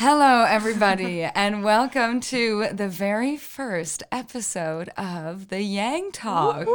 Hello, everybody, and welcome to the very first episode of the Yang Talk.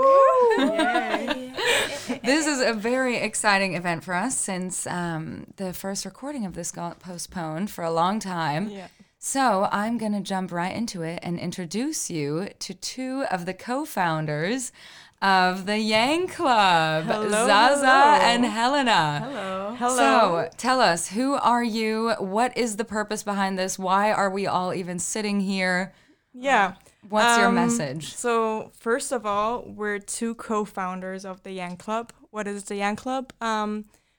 This is a very exciting event for us since the first recording of this got postponed for a long time. Yeah. So I'm going to jump right into it and introduce you to two of the co-founders of the Yang Club, Zaza and Helena. Hello. So tell us, who are you? What is the purpose behind this? Why are we all even sitting here? Yeah. What's your message? So first of all, we're two co-founders of the Yang Club. What is the Yang Club?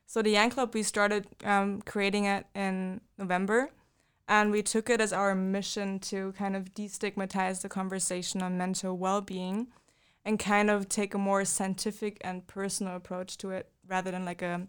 So the Yang Club, we started creating it in November. And we took it as our mission to kind of destigmatize the conversation on mental well-being and kind of take a more scientific and personal approach to it rather than like a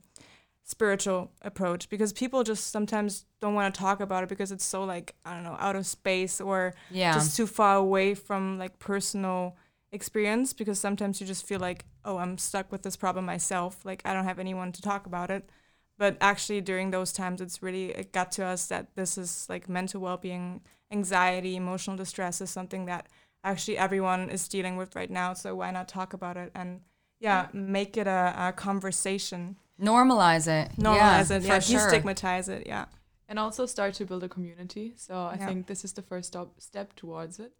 spiritual approach, because people just sometimes don't want to talk about it because it's so like, I don't know, out of space or just too far away from like personal experience, because sometimes you just feel like, oh, I'm stuck with this problem myself. Like I don't have anyone to talk about it. But actually during those times, it got to us that this is like mental well-being, anxiety, emotional distress is something that actually everyone is dealing with right now. So why not talk about it and make it a conversation. Normalize it, for sure. Destigmatize it, yeah. And also start to build a community. So I think this is the first step towards it.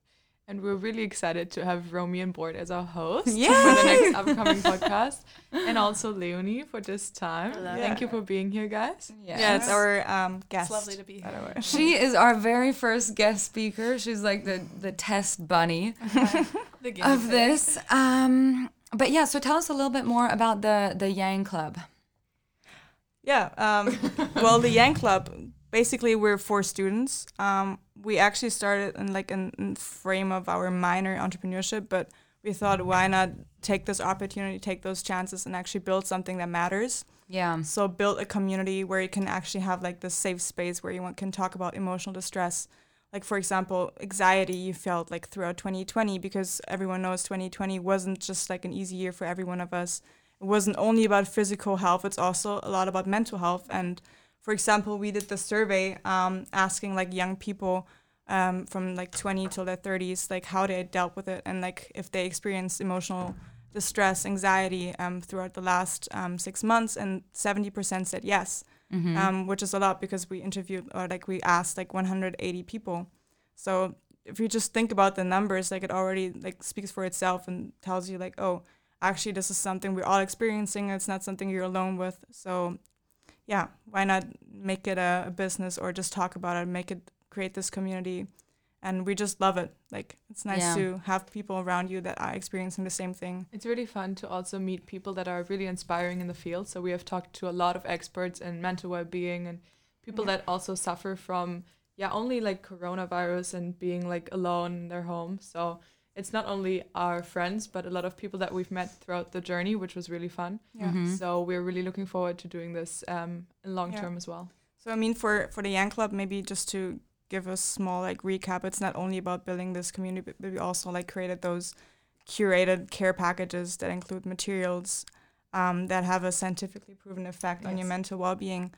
And we're really excited to have Romy and Bord as our hosts for the next upcoming podcast. And also Leonie for this time. Thank you for being here, guys. Yeah, it's our guest. It's lovely to be here. She is our very first guest speaker. She's like the test bunny of this. But yeah, so tell us a little bit more about the Yang Club. Yeah, well, the Yang Club... Basically, we're four students. We actually started in frame of our minor entrepreneurship, but we thought, why not take this opportunity, take those chances, and actually build something that matters. Yeah. So build a community where you can actually have like this safe space where you can talk about emotional distress. Like for example, anxiety you felt like throughout 2020, because everyone knows 2020 wasn't just like an easy year for every one of us. It wasn't only about physical health, it's also a lot about mental health. And for example, we did the survey asking like young people from like 20 till their 30s, like how they dealt with it and like if they experienced emotional distress, anxiety throughout the last 6 months, and 70% said yes, which is a lot because we interviewed or like we asked like 180 people. So if you just think about the numbers, like it already like speaks for itself and tells you like, oh, actually this is something we're all experiencing. It's not something you're alone with. So yeah, why not make it a business or just talk about it, create this community. And we just love it. Like, it's nice to have people around you that are experiencing the same thing. It's really fun to also meet people that are really inspiring in the field. So we have talked to a lot of experts in mental well-being and people that also suffer from, only like coronavirus and being like alone in their home. So it's not only our friends, but a lot of people that we've met throughout the journey, which was really fun. Yeah. Mm-hmm. So we're really looking forward to doing this in long term as well. So I mean, for the Yang Club, maybe just to give a small like recap, it's not only about building this community, but we also like created those curated care packages that include materials that have a scientifically proven effect on your mental well-being.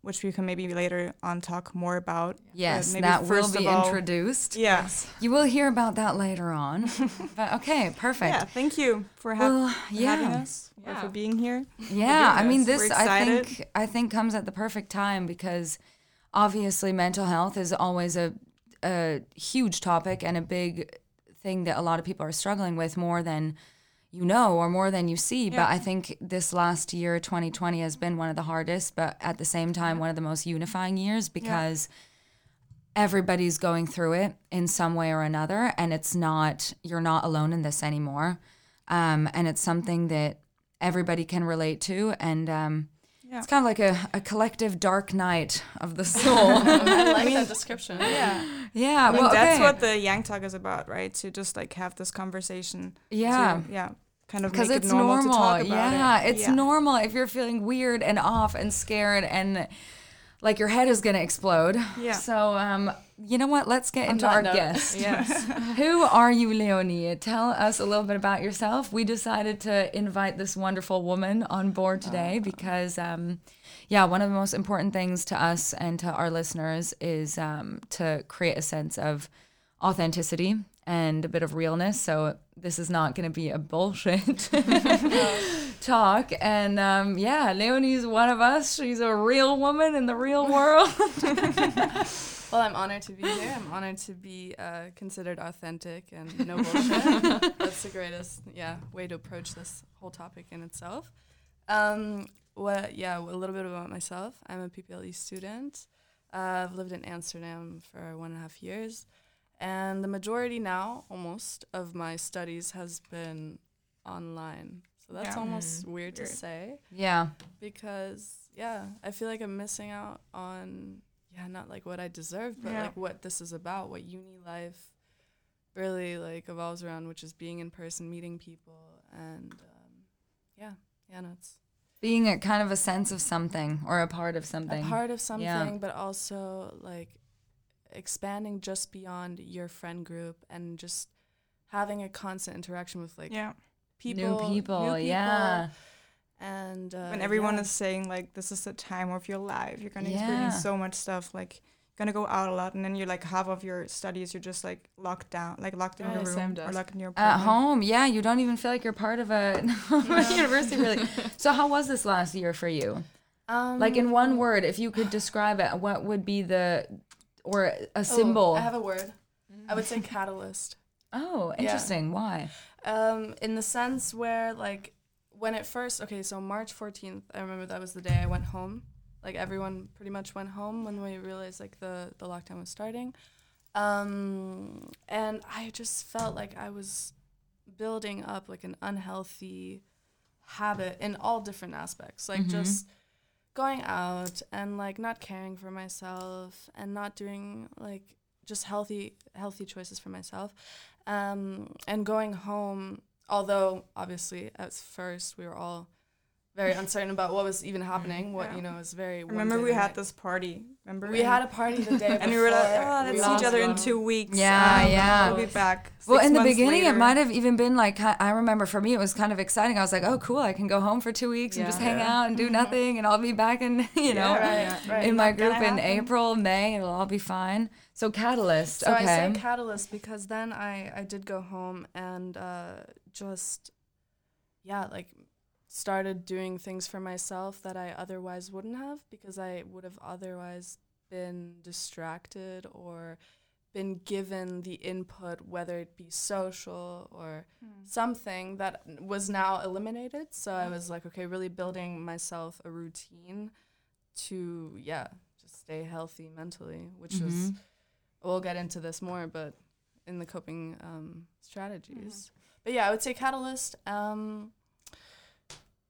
Which we can maybe later on talk more about. Yes, maybe that will be introduced. Yes. You will hear about that later on. But okay, perfect. Yeah, thank you for having us or for being here. Yeah, I mean, this I think comes at the perfect time because obviously mental health is always a huge topic and a big thing that a lot of people are struggling with more than you know, or more than you see. Yeah. But I think this last year, 2020, has been one of the hardest, but at the same time, one of the most unifying years because everybody's going through it in some way or another. And you're not alone in this anymore. And it's something that everybody can relate to. And it's kind of like a collective dark night of the soul. I like that description. Yeah. Yeah. Well, that's what the Yang Talk is about, right? To just like have this conversation. Yeah. To, kind of make it normal to talk about it. It's normal if you're feeling weird and off and scared and like your head is going to explode. Yeah. So, you know what? Let's get into our guest. Yes. Who are you, Leonie? Tell us a little bit about yourself. We decided to invite this wonderful woman on board today because, yeah, one of the most important things to us and to our listeners is to create a sense of authenticity and a bit of realness. So this is not going to be a bullshit talk. And yeah, Leonie's one of us. She's a real woman in the real world. Well, I'm honored to be here. I'm honored to be considered authentic and no bullshit. That's the greatest, way to approach this whole topic in itself. A little bit about myself. I'm a PPLE student. I've lived in Amsterdam for 1.5 years. And the majority now, almost, of my studies has been online. So that's almost weird to say. Yeah. Because, I feel like I'm missing out on... Yeah, not like what I deserve, but like what this is about, what uni life really like evolves around, which is being in person, meeting people, and it's being a kind of a sense of something or a part of something. But also like expanding just beyond your friend group and just having a constant interaction with like new people. Yeah. And when everyone is saying like this is the time of your life, you're gonna experience so much stuff, like you're gonna go out a lot, and then you're like half of your studies you're just like locked down, like locked in your room or locked in your apartment. At home, you don't even feel like you're part of a university really. So how was this last year for you? Like in one word, if you could describe it, what would be a symbol? I have a word. I would say catalyst. Oh, interesting. Why? In the sense where like. When it first, so March 14th, I remember that was the day I went home. Like, everyone pretty much went home when we realized, like, the lockdown was starting. And I just felt like I was building up, like, an unhealthy habit in all different aspects. Like, just going out and, like, not caring for myself and not doing, like, just healthy choices for myself. And going home... Although, obviously, at first, we were all very uncertain about what was even happening, what, is very... Remember, we had this party, remember? We had a party the day before. And we were like, let's see each other in 2 weeks. We'll be back. Well, in the beginning, it might have even been like, I remember for me, it was kind of exciting. I was like, oh, cool, I can go home for 2 weeks and just hang out and do nothing, and I'll be back in, in my group in April, May, it'll all be fine. So catalyst, so okay. So I say catalyst because then I did go home and started doing things for myself that I otherwise wouldn't have, because I would have otherwise been distracted or been given the input, whether it be social or something that was now eliminated. So I was like, okay, really building myself a routine to, just stay healthy mentally, which is... We'll get into this more, but in the coping strategies. But I would say catalyst.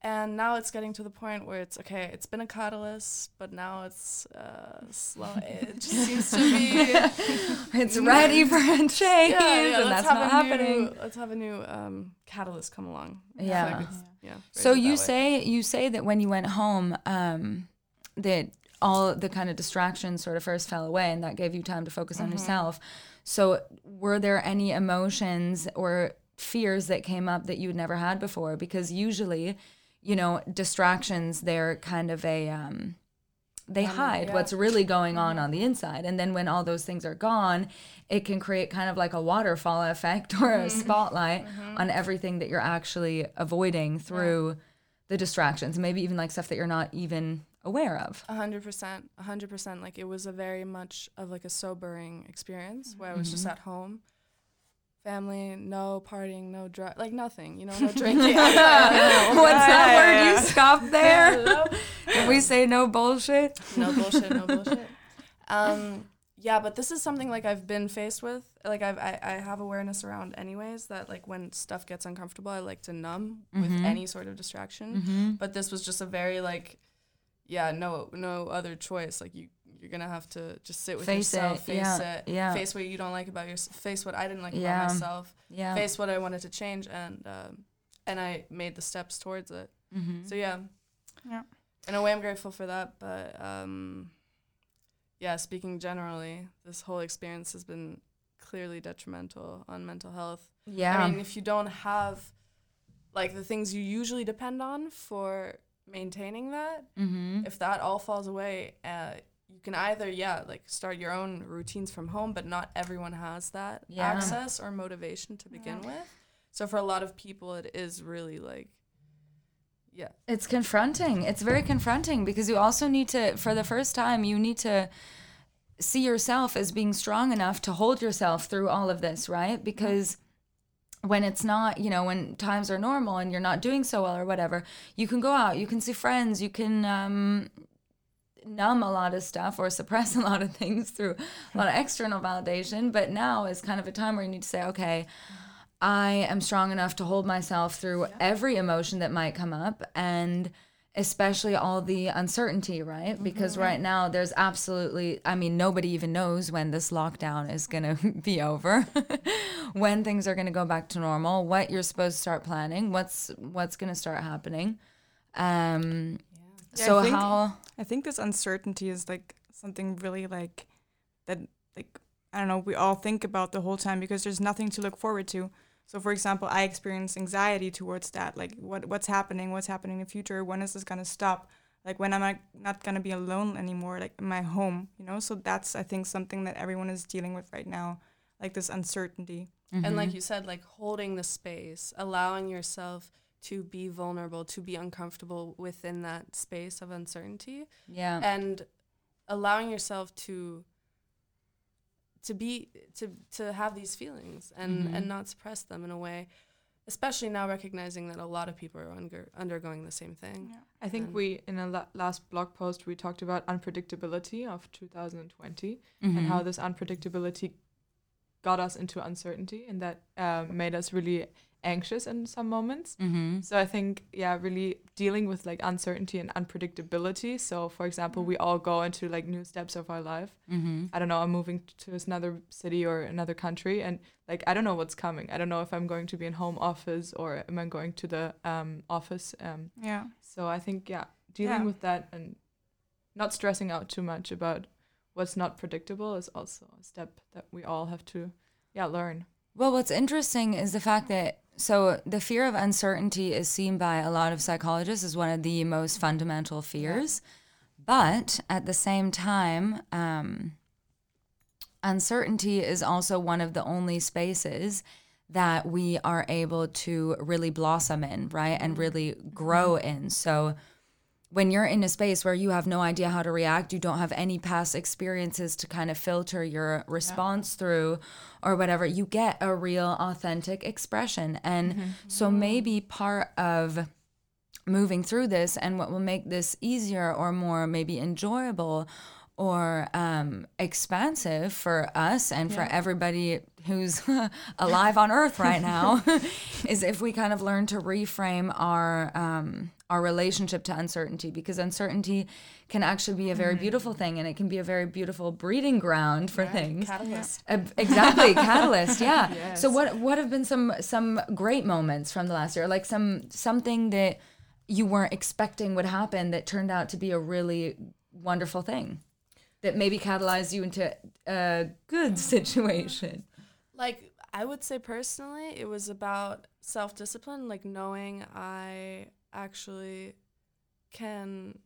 And now it's getting to the point where it's, it's been a catalyst, but now it's slow. It just seems to be... It's ready for a change, and that's not happening. Let's have a new catalyst come along. So you say that when you went home, that... all the kind of distractions sort of first fell away, and that gave you time to focus on yourself. So were there any emotions or fears that came up that you'd never had before? Because usually, distractions, they're kind of a, they hide what's really going on the inside. And then when all those things are gone, it can create kind of like a waterfall effect or a spotlight on everything that you're actually avoiding through the distractions, maybe even like stuff that you're not even aware of. 100%. Like, it was a very much of like a sobering experience where I was just at home, family, no partying, no drug, like nothing, no drinking. What's that word? You stop there. Can we say no bullshit? No bullshit. But this is something like I've been faced with. Like I have awareness around anyways that like when stuff gets uncomfortable, I like to numb with any sort of distraction. But this was just a very like. No other choice. Like you're gonna have to just sit with yourself, face what you don't like about yourself, face what I didn't like about myself, face what I wanted to change, and I made the steps towards it. So in a way, I'm grateful for that. But speaking generally, this whole experience has been clearly detrimental on mental health. Yeah, I mean, if you don't have like the things you usually depend on for maintaining that, if that all falls away, you can either, start your own routines from home, but not everyone has that access or motivation to begin with. So for a lot of people, it is really like, it's confronting. It's very confronting because you also need to, for the first time, you need to see yourself as being strong enough to hold yourself through all of this, right? Because when it's not, when times are normal and you're not doing so well or whatever, you can go out, you can see friends, you can numb a lot of stuff or suppress a lot of things through a lot of external validation. But now is kind of a time where you need to say, okay, I am strong enough to hold myself through every emotion that might come up, and especially all the uncertainty, right? Because right now there's absolutely, nobody even knows when this lockdown is going to be over, when things are going to go back to normal, what you're supposed to start planning, what's going to start happening. So I think this uncertainty is like something really like that, like, I don't know, we all think about the whole time because there's nothing to look forward to. So, for example, I experience anxiety towards that, like what's happening in the future, when is this going to stop, like when am I not going to be alone anymore, like in my home, So that's, I think, something that everyone is dealing with right now, like this uncertainty. And like you said, like holding the space, allowing yourself to be vulnerable, to be uncomfortable within that space of uncertainty. Yeah. And allowing yourself to have these feelings and, and not suppress them in a way, especially now recognizing that a lot of people are undergoing the same thing. Yeah. I think we, in a last blog post, we talked about unpredictability of 2020 and how this unpredictability got us into uncertainty, and that made us really anxious in some moments. So I think, really dealing with like uncertainty and unpredictability. So for example, we all go into like new steps of our life. I don't know, I'm moving to another city or another country, and like I don't know what's coming. I don't know if I'm going to be in home office or am I going to the office. So I think dealing with that and not stressing out too much about what's not predictable is also a step that we all have to learn. Well, what's interesting is the fact that, so the fear of uncertainty is seen by a lot of psychologists as one of the most fundamental fears. But at the same time, uncertainty is also one of the only spaces that we are able to really blossom in, right? And really grow in. So when you're in a space where you have no idea how to react, you don't have any past experiences to kind of filter your response through or whatever, you get a real authentic expression. And so maybe part of moving through this and what will make this easier or more maybe enjoyable or expansive for us and for everybody who's alive on earth right now is if we kind of learn to reframe our relationship to uncertainty, because uncertainty can actually be a very beautiful thing, and it can be a very beautiful breeding ground for things. Catalyst. Exactly, catalyst, Yes. So what have been some great moments from the last year, like something that you weren't expecting would happen that turned out to be a really wonderful thing that maybe catalyzed you into a good situation? Like, I would say personally, it was about self-discipline, like knowing I actually can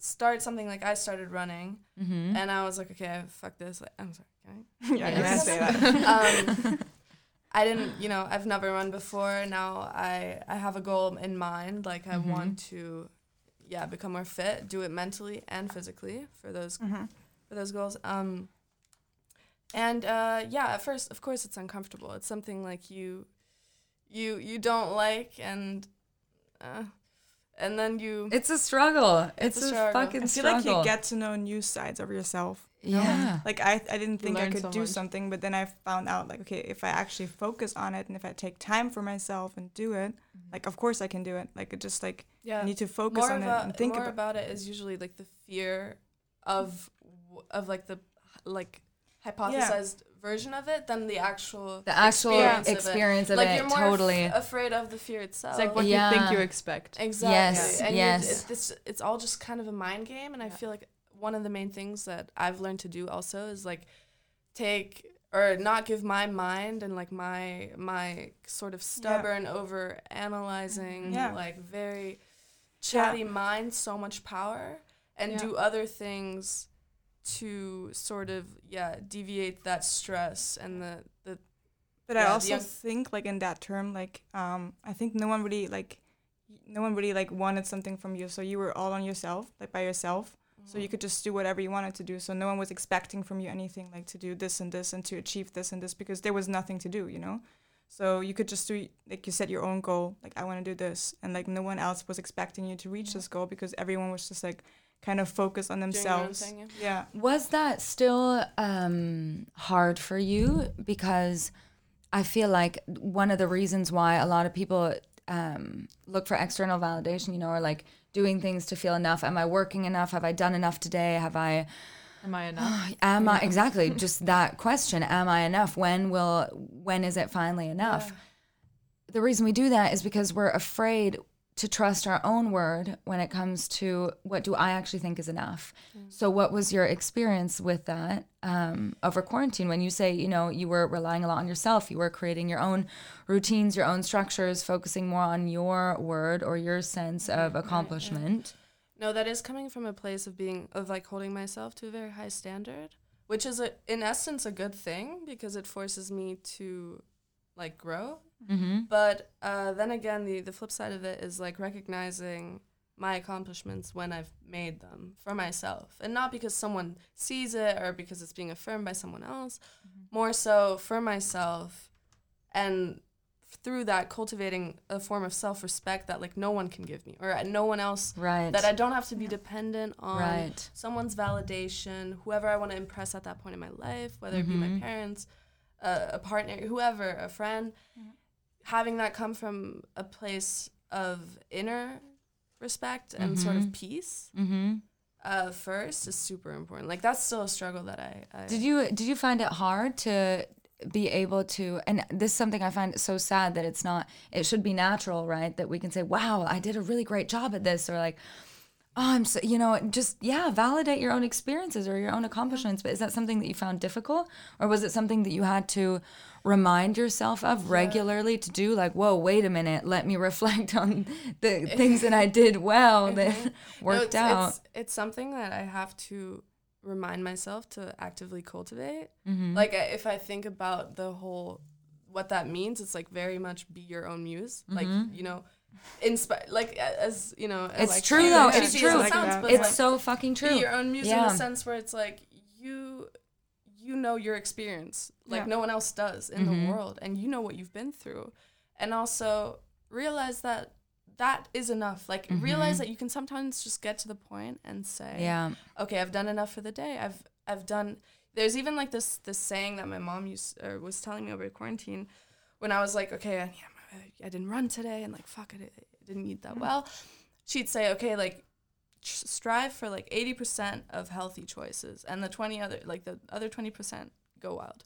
start something. Like I started running and I was like, okay, fuck this, like, I'm sorry, can I? Say that. I didn't, I've never run before. Now I have a goal in mind, like I want to become more fit, do it mentally and physically for those goals. At first, of course, it's uncomfortable. It's something like you don't like, and then you... It's a struggle. It's a struggle. Fucking struggle. I feel like you get to know new sides of yourself. Yeah. Like, I didn't think I could do something, but then I found out, like, okay, if I actually focus on it and if I take time for myself and do it, like, of course I can do it. Like, it just, like, I need to focus on it and think about it. More about it is usually, like, the fear of like, the, like, hypothesized version of it than the actual experience of it. Like, you're more totally afraid of the fear itself. It's like what you think you expect. Exactly. Yes. And it's all just kind of a mind game. And I feel like one of the main things that I've learned to do also is like take or not give my mind and like my sort of stubborn over analyzing, like very chatty mind so much power and do other things to sort of deviate that stress and the but I also think like in that term like I think no one really wanted something from you, so you were all on yourself, like by yourself. So you could just do whatever you wanted to do. So no one was expecting from you anything, like to do this and this and to achieve this and this, because there was nothing to do, you know? So you could just do, like you set your own goal, like I want to do this. And like no one else was expecting you to reach this goal, because everyone was just like kind of focused on themselves. Doing your own thing, yeah. Was that still hard for you? Because I feel like one of the reasons why a lot of people look for external validation, you know, or like, doing things to feel enough. Am I working enough? Have I done enough today? Am I enough? Am I exactly just that question? Am I enough? When is it finally enough? Yeah. The reason we do that is because we're afraid to trust our own word when it comes to what do I actually think is enough. Mm-hmm. So what was your experience with that over quarantine? When you say, you know, you were relying a lot on yourself, you were creating your own routines, your own structures, focusing more on your word or your sense of accomplishment. Yeah. No, that is coming from a place of being, of like holding myself to a very high standard, which is in essence a good thing because it forces me to like grow. Mm-hmm. But then again, the flip side of it is like recognizing my accomplishments when I've made them for myself, and not because someone sees it or because it's being affirmed by someone else, more so for myself, and through that cultivating a form of self-respect that like no one can give me or no one else, that I don't have to be dependent on someone's validation, whoever I want to impress at that point in my life, whether it be my parents, a partner, whoever, a friend. Having that come from a place of inner respect and sort of peace first is super important. Like that's still a struggle that I Did you find it hard to be able to, and this is something I find so sad that it's not, it should be natural, right? That we can say, wow, I did a really great job at this, or like, oh, I'm so, you know, just, validate your own experiences or your own accomplishments. But is that something that you found difficult? Or was it something that you had to remind yourself of regularly to do? Like, whoa, wait a minute, let me reflect on the things that I did well that worked out. It's something that I have to remind myself to actively cultivate. Like, if I think about the whole, what that means, it's like very much be your own muse. Like, you know, inspire, like, as you know, it's like, true though, it's true, it sounds, but it's like, so fucking true, your own music in the sense where it's like you know your experience like no one else does in the world, and you know what you've been through, and also realize that is enough, like realize that you can sometimes just get to the point and say okay, I've done enough for the day, I've done. There's even like this saying that my mom used or was telling me over quarantine when I was like, okay, I didn't run today, and like, fuck, I didn't eat that well. She'd say, okay, like, strive for like 80% of healthy choices, and the other 20% go wild.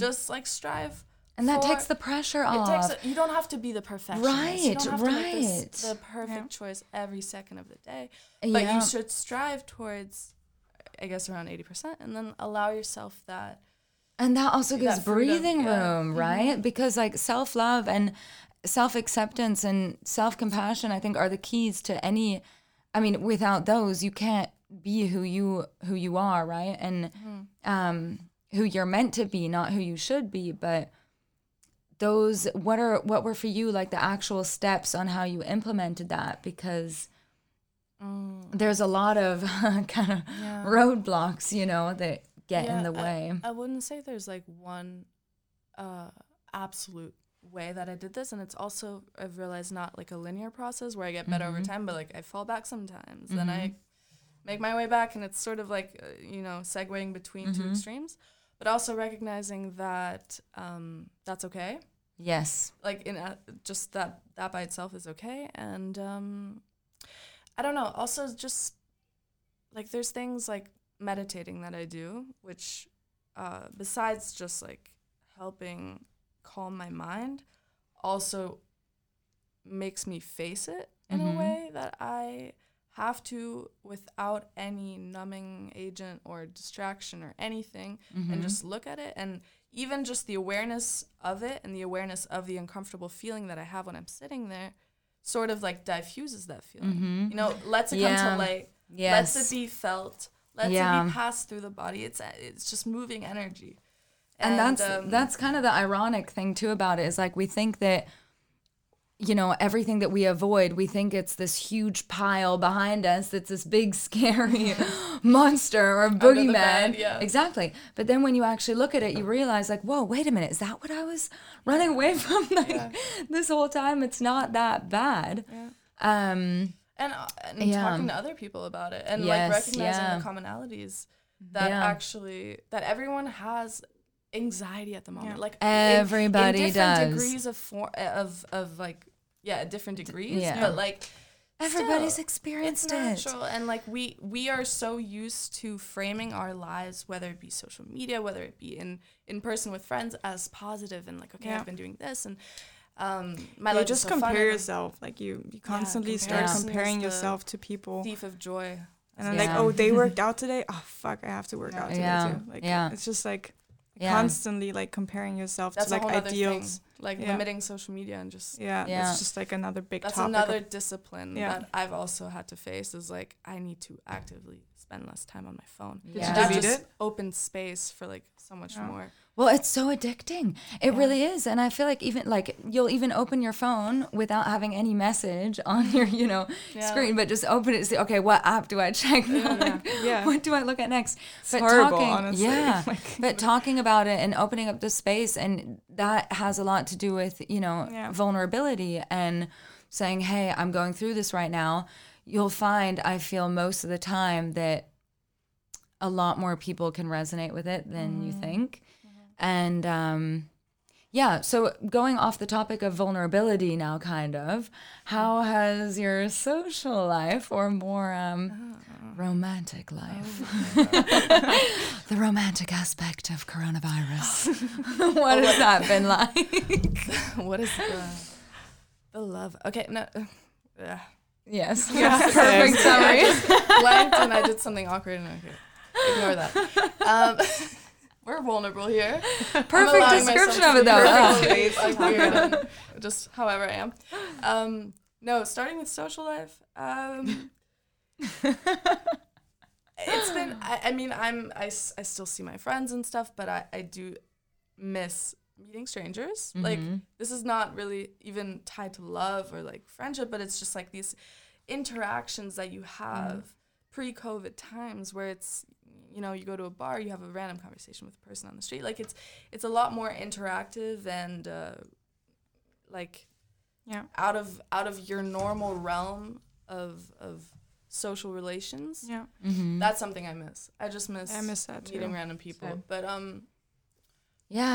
Just like strive, and that takes the pressure off. You don't have to be the perfectionist. Right, you don't have to make the perfect choice every second of the day, but you should strive towards, I guess, around 80%, and then allow yourself that. And that also gives breathing room, right? Because like self-love and self-acceptance and self-compassion, I think, are the keys to any, I mean, without those, you can't be who you are, right? And who you're meant to be, not who you should be. But those, what were for you like the actual steps on how you implemented that? Because there's a lot of kind of roadblocks, you know, that get in the way. I wouldn't say there's like one absolute way that I did this, and it's also, I've realized, not like a linear process where I get better over time, but like I fall back sometimes, then I make my way back, and it's sort of like you know, segueing between two extremes, but also recognizing that that's okay. Yes, like in just that by itself is okay. And I don't know, also just like there's things like meditating that I do, which besides just like helping calm my mind, also makes me face it in a way that I have to, without any numbing agent or distraction or anything, and just look at it. And even just the awareness of it and the awareness of the uncomfortable feeling that I have when I'm sitting there sort of like diffuses that feeling. Mm-hmm. You know, lets it come to light. Yes. Lets it be felt. Lets it be passed through the body. It's just moving energy. And that's kind of the ironic thing too about it, is like we think that, you know, everything that we avoid, we think it's this huge pile behind us that's this big scary monster or boogeyman. Exactly. But then when you actually look at it, you realize like, whoa, wait a minute, is that what I was running away from this whole time? It's not that bad. Yeah. And talking to other people about it and like recognizing the commonalities that actually that everyone has anxiety at the moment, like everybody in different does. Degrees of form of like different degrees, but like everybody's still experienced it's natural. And like we are so used to framing our lives, whether it be social media, whether it be in person with friends, as positive and like I've been doing this and my life just is so compare fun. Yourself like you constantly start comparing yourself to people, thief of joy, and I'm like, oh, they worked out today, oh fuck, I have to work out today too. Like it's just like constantly like comparing yourself to like ideals, like limiting social media and just it's just like another big topic. That's another discipline that I've also had to face, is like I need to actively spend less time on my phone. That just opens space for like so much more. Well, it's so addicting. It really is. And I feel like even like you'll even open your phone without having any message on your, you know, screen, but just open it and say, okay, what app do I check now? What do I look at next? It's horrible, honestly. But talking about it and opening up the space, and that has a lot to do with, you know, vulnerability and saying, hey, I'm going through this right now. You'll find, I feel most of the time, that a lot more people can resonate with it than you think. And, so going off the topic of vulnerability now, kind of, how has your social life, or more romantic life, the romantic aspect of coronavirus, what has that been like? What is the love? Okay, no. Yes. Yes. Perfect summary. I just blanked and I did something awkward. And okay, ignore that. We're vulnerable here. Perfect description of it, though. Just however I am. No, starting with social life. It's been. I still see my friends and stuff, but I do miss meeting strangers. Mm-hmm. Like, this is not really even tied to love or like friendship, but it's just like these interactions that you have pre-COVID times, where it's, you know, you go to a bar, you have a random conversation with a person on the street. Like, it's a lot more interactive and out of your normal realm of social relations. Yeah, that's something I miss. I miss that meeting random people. Same. But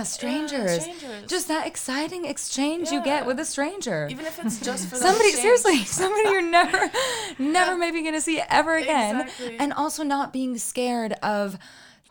strangers. Just that exciting exchange you get with a stranger. Even if it's just for somebody you're never maybe gonna see ever again. Exactly. And also not being scared of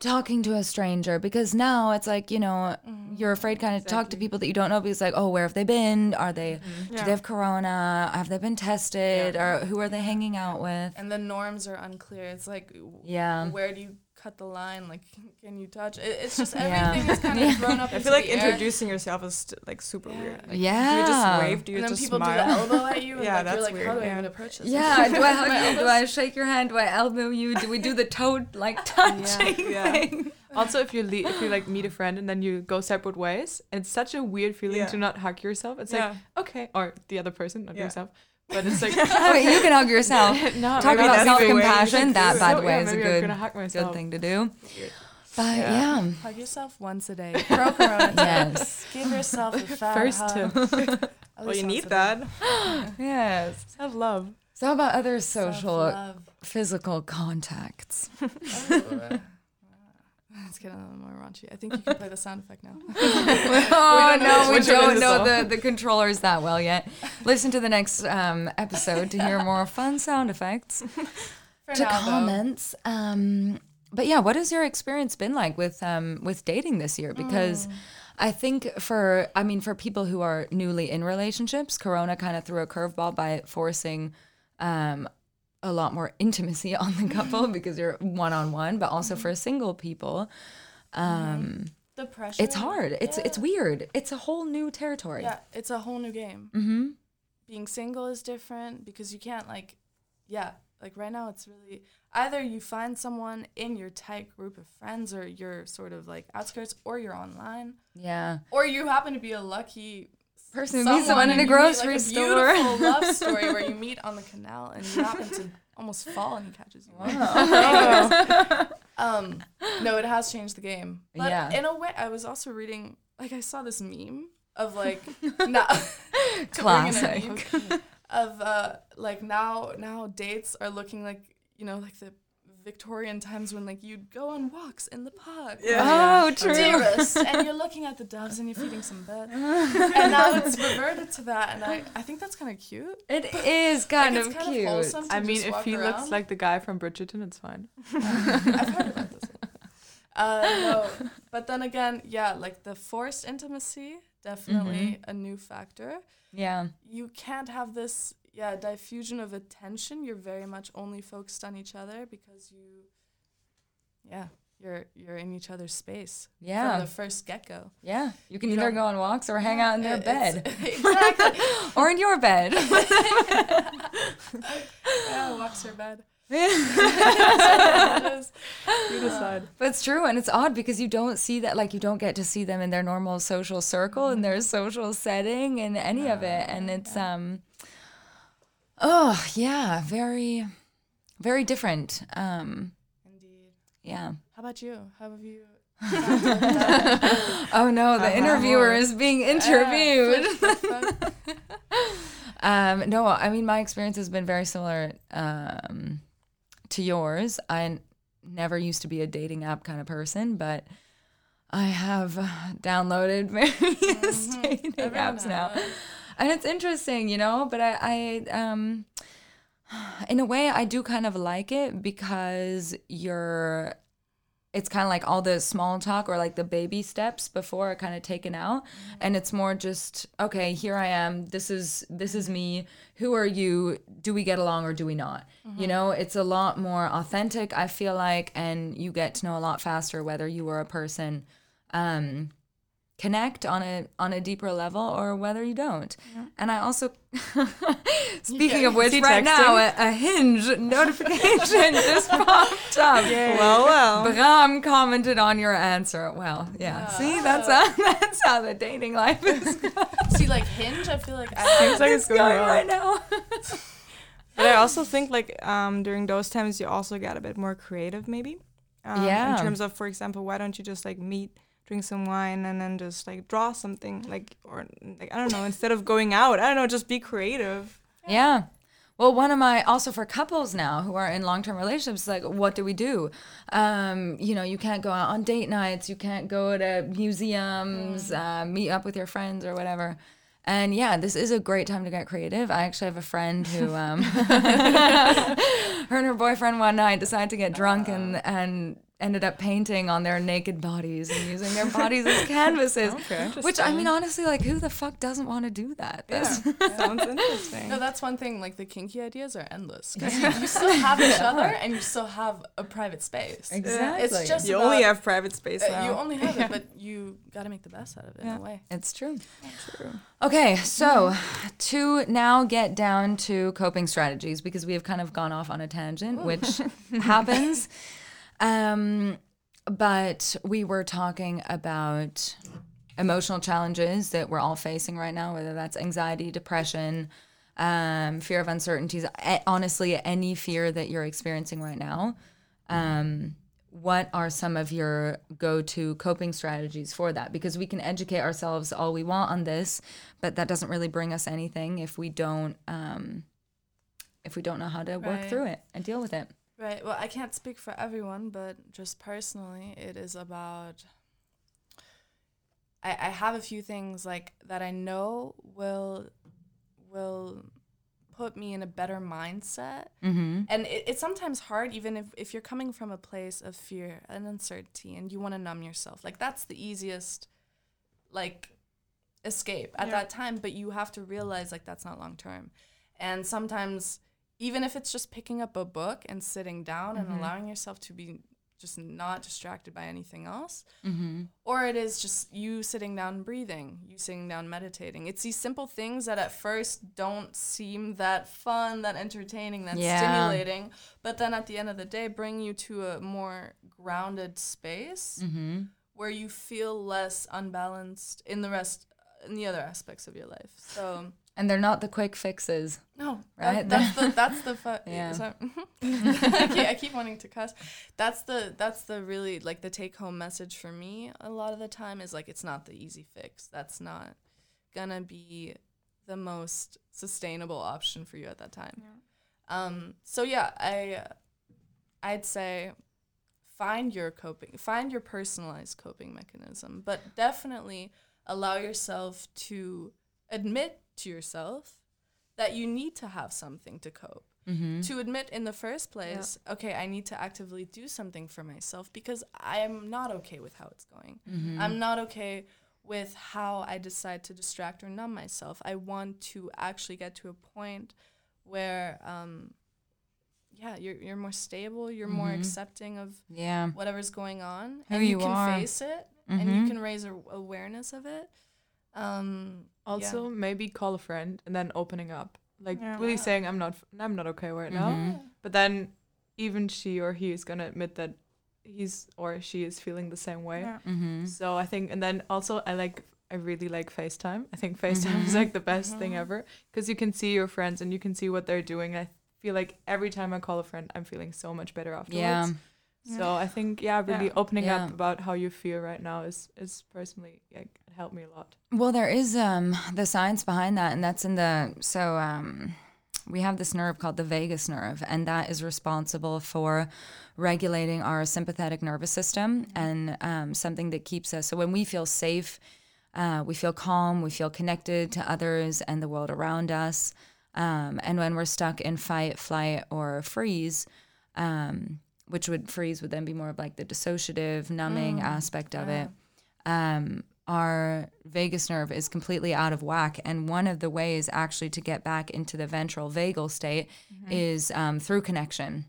talking to a stranger, because now it's like, you know, you're afraid kind of talk to people that you don't know, because like, oh, where have they been? Are they do they have corona? Have they been tested? Or who are they hanging out with? And the norms are unclear. It's like, where do you cut the line? Like, can you touch? It's just everything is kind of thrown up. I feel like introducing yourself is like super weird. Like, do you just wave? Do you just smile? And then people do the elbow at you. And like, that's you're like, weird. How do I even approach this? Yeah, do I hug you? Do I shake your hand? Do I elbow you? Do we do the toad like touching thing? Also, if you like meet a friend and then you go separate ways, it's such a weird feeling to not hug yourself. It's like, okay, or the other person, not yourself. But it's like, you can hug yourself. No, talk about self-compassion. That, by the way, is a good thing to do. But hug yourself once a day. Pro corona. Yes. Give yourself a fat hug. Well, you need that. Yes. Have love. So how about other social, physical contacts? Let's get a little more raunchy. I think you can play the sound effect now. We don't know the controllers that well yet. Listen to the next episode to hear more fun sound effects. Comments. But yeah, what has your experience been like with dating this year? Because I think for people who are newly in relationships, Corona kind of threw a curveball by forcing a lot more intimacy on the couple because you're one-on-one, but also for single people, the pressure, it's hard. It's weird. It's a whole new territory. Yeah, it's a whole new game. Mm-hmm. being single is different because you can't, like, yeah, like right now it's really either you find someone in your tight group of friends or you're sort of like outskirts or you're online. Yeah. Or you happen to be a lucky person who meets someone in a grocery store. Like a beautiful love story where you meet on the canal and you happen to almost fall and he catches you. Wow. No, it has changed the game. But yeah. In a way, I was also reading, like, I saw this meme of, like, classic. Of, like, now dates are looking like, you know, like the Victorian times when, like, you'd go on walks in the park. Yeah. Oh, true. Dearest, and you're looking at the doves and you're feeding some birds. And now it's reverted to that, and I think that's kind of cute. It is kind like, of kind cute. Of I mean, if he looks like the guy from Bridgerton, it's fine. I've heard about this one. No. But then again, yeah, like the forced intimacy, definitely a new factor. Yeah. You can't have this... Yeah, diffusion of attention. You're very much only focused on each other because you're in each other's space. Yeah. From the first get-go. Yeah. You can either go on walks or hang out in their bed. Exactly. Or in your bed. Yeah, walks or bed. You decide. But it's true, and it's odd because you don't see that, like, you don't get to see them in their normal social circle, in their social setting, in any of it. And it's... Oh, yeah, very, very different. Indeed. Yeah. How about you? How have you? Oh, no, the interviewer is being interviewed. No, I mean, my experience has been very similar to yours. I never used to be a dating app kind of person, but I have downloaded various dating apps now. And it's interesting, you know, but I in a way, I do kind of like it because it's kind of like all the small talk or like the baby steps before are kind of taken out. And it's more just, okay, here I am. This is me. Who are you? Do we get along or do we not? You know, it's a lot more authentic, I feel like, and you get to know a lot faster whether you are a person connect on a deeper level or whether you don't. Yeah. And I also, speaking of which, right now a Hinge notification just popped up. Yay. Well. Bram commented on your answer. Well, yeah. See, that's how the dating life is. See, like Hinge, I feel like seems like it's going right now. But I also think like during those times you also get a bit more creative maybe. In terms of, for example, why don't you just like meet, drink some wine and then just like draw something like, or like, I don't know, instead of going out, I don't know, just be creative. Yeah. Well, one of my, also for couples now who are in long-term relationships, like, what do we do? You know, you can't go out on date nights. You can't go to museums, meet up with your friends or whatever. And yeah, this is a great time to get creative. I actually have a friend who, her and her boyfriend one night decided to get drunk and ended up painting on their naked bodies and using their bodies as canvases. Okay, which, I mean, honestly, like, who the fuck doesn't want to do that? Yeah, sounds interesting. No, that's one thing, like, the kinky ideas are endless. Because you still have each other and you still have a private space. Exactly. It's just you only have private space now. You only have it, but you got to make the best out of it in a way. It's true. That's true. Okay, so to now get down to coping strategies, because we have kind of gone off on a tangent, which happens. But we were talking about emotional challenges that we're all facing right now, whether that's anxiety, depression, fear of uncertainties, honestly, any fear that you're experiencing right now. What are some of your go-to coping strategies for that? Because we can educate ourselves all we want on this, but that doesn't really bring us anything if we don't know how to work through it and deal with it. Right. Well, I can't speak for everyone, but just personally, it is about... I have a few things like that I know will put me in a better mindset. And it's sometimes hard, even if you're coming from a place of fear and uncertainty and you want to numb yourself. Like, that's the easiest, like, escape at that time. But you have to realize, like, that's not long term. And sometimes... Even if it's just picking up a book and sitting down and allowing yourself to be just not distracted by anything else. Mm-hmm. Or it is just you sitting down breathing, you sitting down meditating. It's these simple things that at first don't seem that fun, that entertaining, that stimulating, but then at the end of the day bring you to a more grounded space where you feel less unbalanced in the other aspects of your life. So and they're not the quick fixes. No, right? I keep wanting to cuss. That's the really like the take home message for me a lot of the time is like it's not the easy fix. That's not gonna be the most sustainable option for you at that time. Yeah. I'd say find your personalized coping mechanism, but definitely allow yourself to admit to yourself that you need to have something to cope. Mm-hmm. To admit in the first place, okay, I need to actively do something for myself because I'm not okay with how it's going. Mm-hmm. I'm not okay with how I decide to distract or numb myself. I want to actually get to a point where you're more stable, you're more accepting of whatever's going on. Who and you can are. Face it and you can raise awareness of it. Maybe call a friend and then opening up, like really saying I'm not okay right now, but then even she or he is gonna admit that he's or she is feeling the same way. So I think, and then also I really like FaceTime. I think FaceTime is like the best thing ever because you can see your friends and you can see what they're doing. I feel like every time I call a friend I'm feeling so much better afterwards. So I think, opening up about how you feel right now is personally, like, it helped me a lot. Well, there is the science behind that, and that's we have this nerve called the vagus nerve, and that is responsible for regulating our sympathetic nervous system and something that keeps us, so when we feel safe, we feel calm, we feel connected to others and the world around us, and when we're stuck in fight, flight, or freeze, which would freeze would then be more of like the dissociative, numbing aspect of it. Our vagus nerve is completely out of whack. And one of the ways actually to get back into the ventral vagal state is through connection,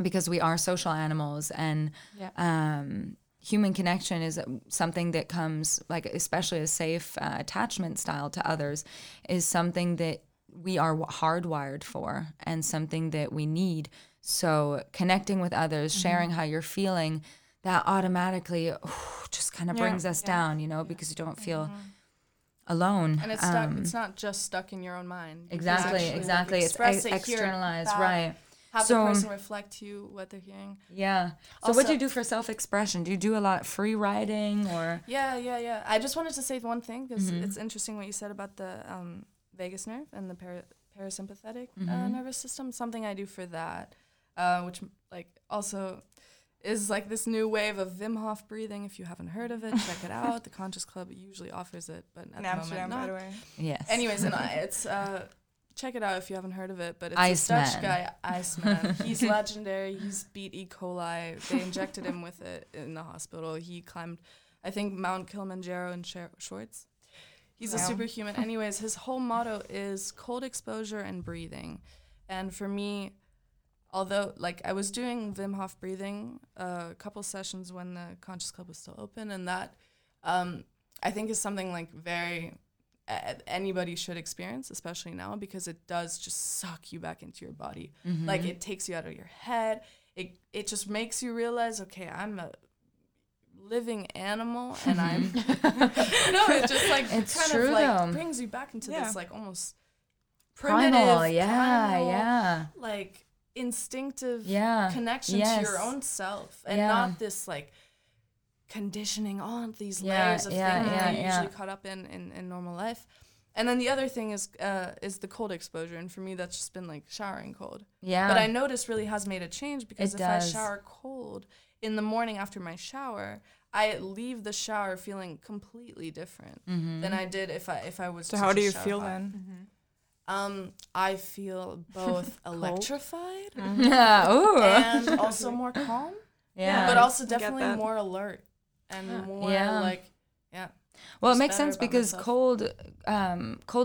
because we are social animals. And human connection is something that comes, like especially a safe attachment style to others, is something that we are hardwired for and something that we need. So connecting with others, sharing how you're feeling, that automatically just kind of brings us down, because you don't feel alone. And it's stuck. It's not just stuck in your own mind. Exactly. Like it's externalized, right? Have the person reflect to you what they're hearing. Yeah. So also, what do you do for self-expression? Do you do a lot of free writing or? Yeah. I just wanted to say one thing because it's interesting what you said about the vagus nerve and the parasympathetic nervous system. Something I do for that. Which like also is like this new wave of Wim Hof breathing. If you haven't heard of it, check it out. The Conscious Club usually offers it, but at the moment not. By the way. Yes. Anyways, and it's check it out if you haven't heard of it. But it's Dutch guy, Iceman. He's legendary. He's beat E. coli. They injected him with it in the hospital. He climbed, I think, Mount Kilimanjaro in shorts. He's a superhuman. Anyways, his whole motto is cold exposure and breathing, and for me. Although, like, I was doing Wim Hof breathing a couple sessions when the Conscious Club was still open, and that I think is something, like, very anybody should experience, especially now, because it does just suck you back into your body. Mm-hmm. Like, it takes you out of your head. It just makes you realize, okay, I'm a living animal, and I'm... No, it just, like, it's kind true, of, like, though. Brings you back into this, like, almost primitive, primal, like... instinctive connection to your own self and not this like conditioning on these layers of things that you're usually caught up in normal life. And then the other thing is the cold exposure, and for me that's just been like showering cold. But I noticed really has made a change because I shower cold in the morning after my shower, I leave the shower feeling completely different than I did if I was. So how do you feel then? I feel both electrified and also more calm, but also definitely more alert and more like, Well, it makes sense because cold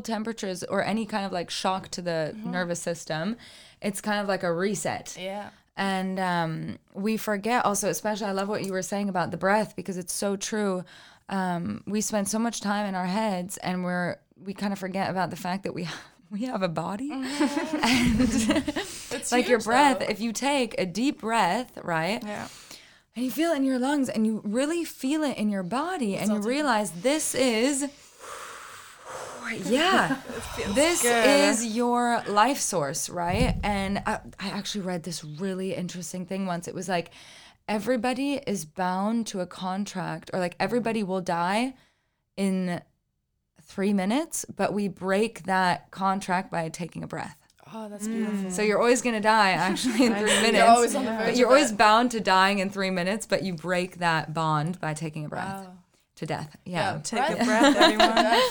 temperatures or any kind of like shock to the nervous system, it's kind of like a reset. Yeah. And we forget also, especially, I love what you were saying about the breath, because it's so true. We spend so much time in our heads, and we kind of forget about the fact that we have a body. Mm-hmm. And it's like huge, your breath, though. If you take a deep breath, right? Yeah. And you feel it in your lungs, and you really feel it in your body, and you realize this is... Yeah, this good. Is your life source, right? And I actually read this really interesting thing once. It was like, everybody is bound to a contract, or like everybody will die in 3 minutes, but we break that contract by taking a breath. Oh, that's beautiful. So you're always going to die, actually, in 3 minutes. You're always on the verge. You're always bound to dying in 3 minutes, but you break that bond by taking a breath. Wow. To death. Yeah. Take a breath, everyone.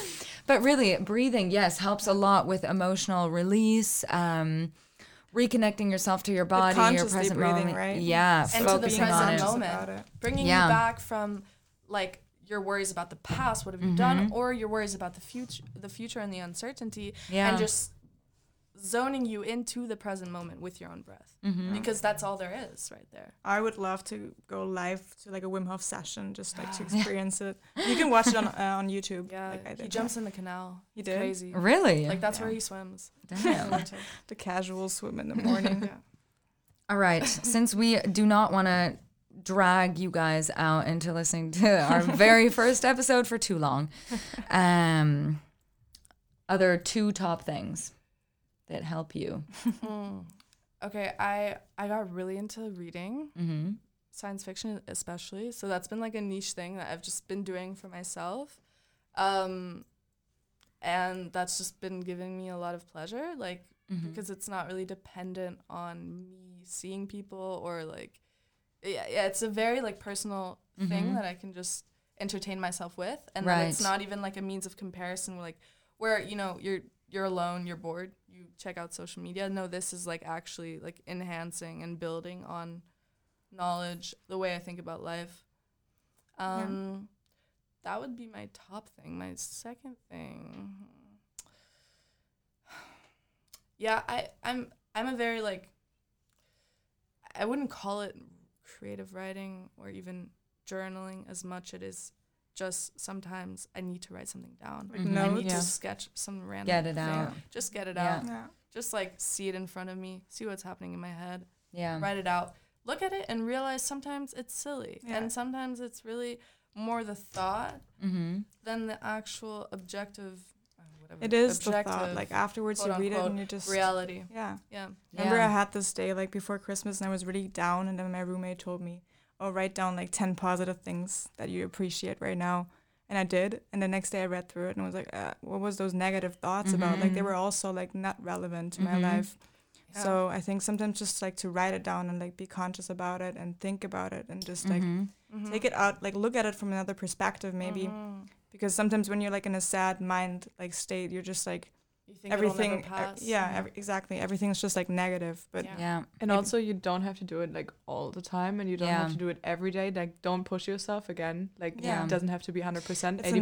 But really, breathing, yes, helps a lot with emotional release, reconnecting yourself to your body, your present moment. Right? Yeah, and to the present moment. Bringing you back from, like, your worries about the past, what have you done, or your worries about the future and the uncertainty, and just zoning you into the present moment with your own breath, because that's all there is right there. I would love to go live to like a Wim Hof session, just like to experience it. You can watch it on YouTube. Yeah, like I did. He jumps in the canal. He did. Crazy. Really? Like that's where he swims. Damn. The casual swim in the morning. Yeah. All right. Since we do not want to drag you guys out into listening to our very first episode for too long, other two top things that help you. Okay, I got really into reading, science fiction especially. So that's been like a niche thing that I've just been doing for myself. And that's just been giving me a lot of pleasure, like because it's not really dependent on me seeing people or like, yeah, it's a very like personal thing that I can just entertain myself with. And then it's not even like a means of comparison where you know, you're alone, you're bored, you check out social media. No, this is like actually like enhancing and building on knowledge, the way I think about life. That would be my top thing. My second thing. Yeah, I'm a very like, I wouldn't call it creative writing or even journaling as much. It is just sometimes I need to write something down. I need to sketch some random thing. Just get it out. Yeah. Just like see it in front of me, see what's happening in my head. Yeah. Write it out. Look at it and realize sometimes it's silly. Yeah. And sometimes it's really more the thought than the actual objective. It is the thought. Like afterwards you read it and you just reality. Yeah. Remember I had this day like before Christmas and I was really down, and then my roommate told me, or write down like 10 positive things that you appreciate right now. And I did. And the next day I read through it and I was like, what was those negative thoughts about? Like they were also like not relevant to my life. Yeah. So I think sometimes just like to write it down and like be conscious about it and think about it and just like take it out, like look at it from another perspective maybe. Because sometimes when you're like in a sad mind like state, you're just like, you think everything, it'll never pass. Exactly. Everything's just like negative, but and also you don't have to do it like all the time, and you don't have to do it every day. Like, don't push yourself again. Like, it doesn't have to be 100%. 80% is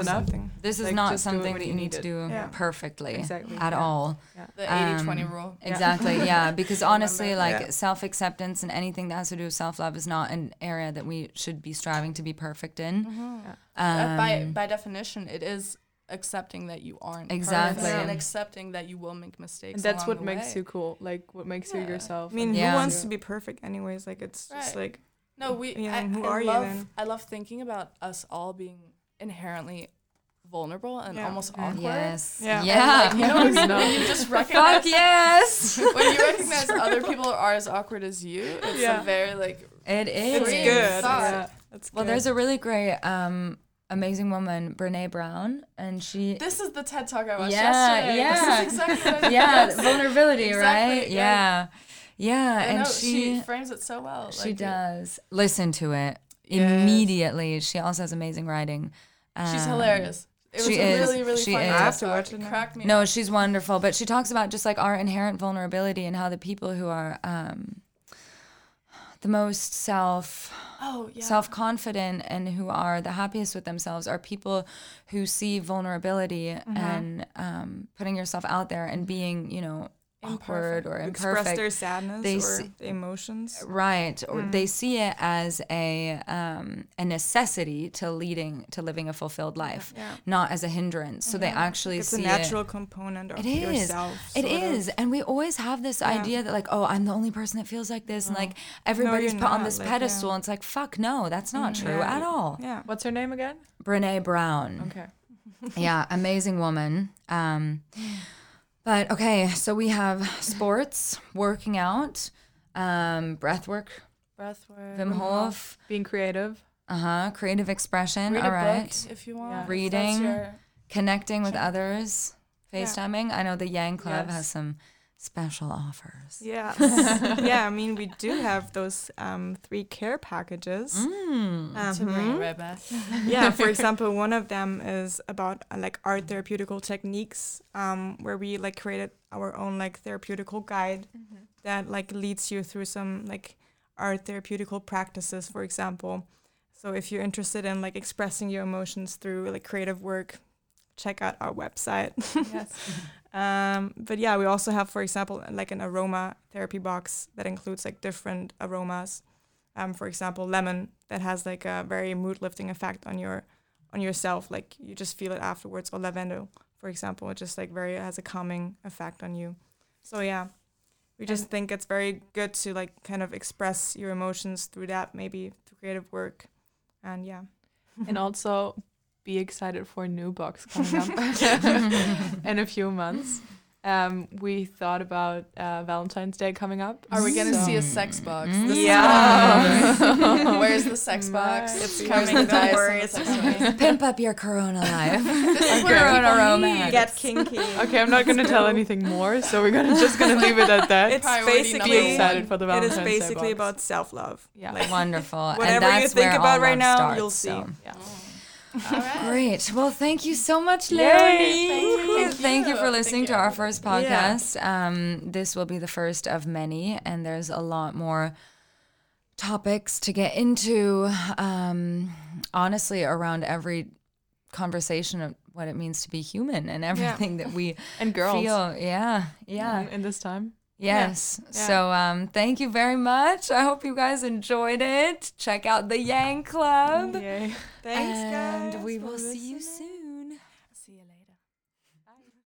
enough. This is like, not something that you need to do perfectly at all. Yeah. The 80-20 rule. Exactly. Yeah, because honestly, like self-acceptance and anything that has to do with self-love is not an area that we should be striving to be perfect in. By definition, it is accepting that you aren't perfect and accepting that you will make mistakes, and that's what makes you cool, like what makes you yourself. I mean, who wants to be perfect anyways? Like it's just like I love thinking about us all being inherently vulnerable and almost awkward. And, like, you know what I mean? You just recognize when you recognize other people are as awkward as you, it's a very like it is it's good. Yeah. It's good. There's a really great amazing woman, Brene Brown, and she... This is the TED Talk I watched yesterday. Yeah, this is exactly what I did. Vulnerability, exactly, right? Yeah, and she frames it so well. She does. Listen to it immediately. She also has amazing writing. She's hilarious. It was really, really fun. I have to watch it. Cracked me up. She's wonderful, but she talks about just like our inherent vulnerability and how the people who are... the most self-confident and who are the happiest with themselves are people who see vulnerability and putting yourself out there and being, you know, awkward or imperfect. Express their sadness or emotions. Right. Or they see it as a necessity to living a fulfilled life, not as a hindrance. So they actually see it. It's a natural component of yourself. It is. And we always have this idea that, like, oh, I'm the only person that feels like this. And, like, everybody's put on this pedestal. And it's like, fuck, no, that's not true at all. Yeah. What's her name again? Brene Brown. Okay. Yeah. Amazing woman. But okay, so we have sports, working out, breath work, Wim Hof, being creative, creative expression. Read all right, book if you want, reading, connecting with others, FaceTiming. I know the Yang Club has some special offers. Yes. Yeah, I mean, we do have those 3 care packages. That's really for example, one of them is about like our therapeutical techniques, where we like created our own like therapeutical guide that like leads you through some like our therapeutical practices, for example. So if you're interested in like expressing your emotions through like creative work, check out our website. But yeah, we also have, for example, like an aroma therapy box that includes like different aromas. For example, lemon, that has like a very mood lifting effect on yourself. Like you just feel it afterwards. Or lavender, for example, it just like has a calming effect on you. So yeah, we just think it's very good to like kind of express your emotions through that, maybe through creative work, and and also. Be excited for a new box coming up in a few months. We thought about Valentine's Day coming up. Are we going to see a sex box? Yeah. Where's the sex box? It's coming. Don't worry. Pimp up your Corona life. This is Corona romance. Get kinky. Okay, I'm not going to tell anything more, so we're just going to leave it at that. It's basically excited for the Valentine's Day. It is basically about self-love. Yeah, like, wonderful. Whatever and you think about right now, starts, you'll see. So. Yeah. Right. Great. Well, thank you so much, Leonie. Thank you for listening to our first podcast. This will be the first of many, and there's a lot more topics to get into, honestly, around every conversation of what it means to be human and everything that we and girls feel. Yeah. In this time. Yes. Yeah. So thank you very much. I hope you guys enjoyed it. Check out the Yang Club. Yay. Thanks, guys. And we will see you soon.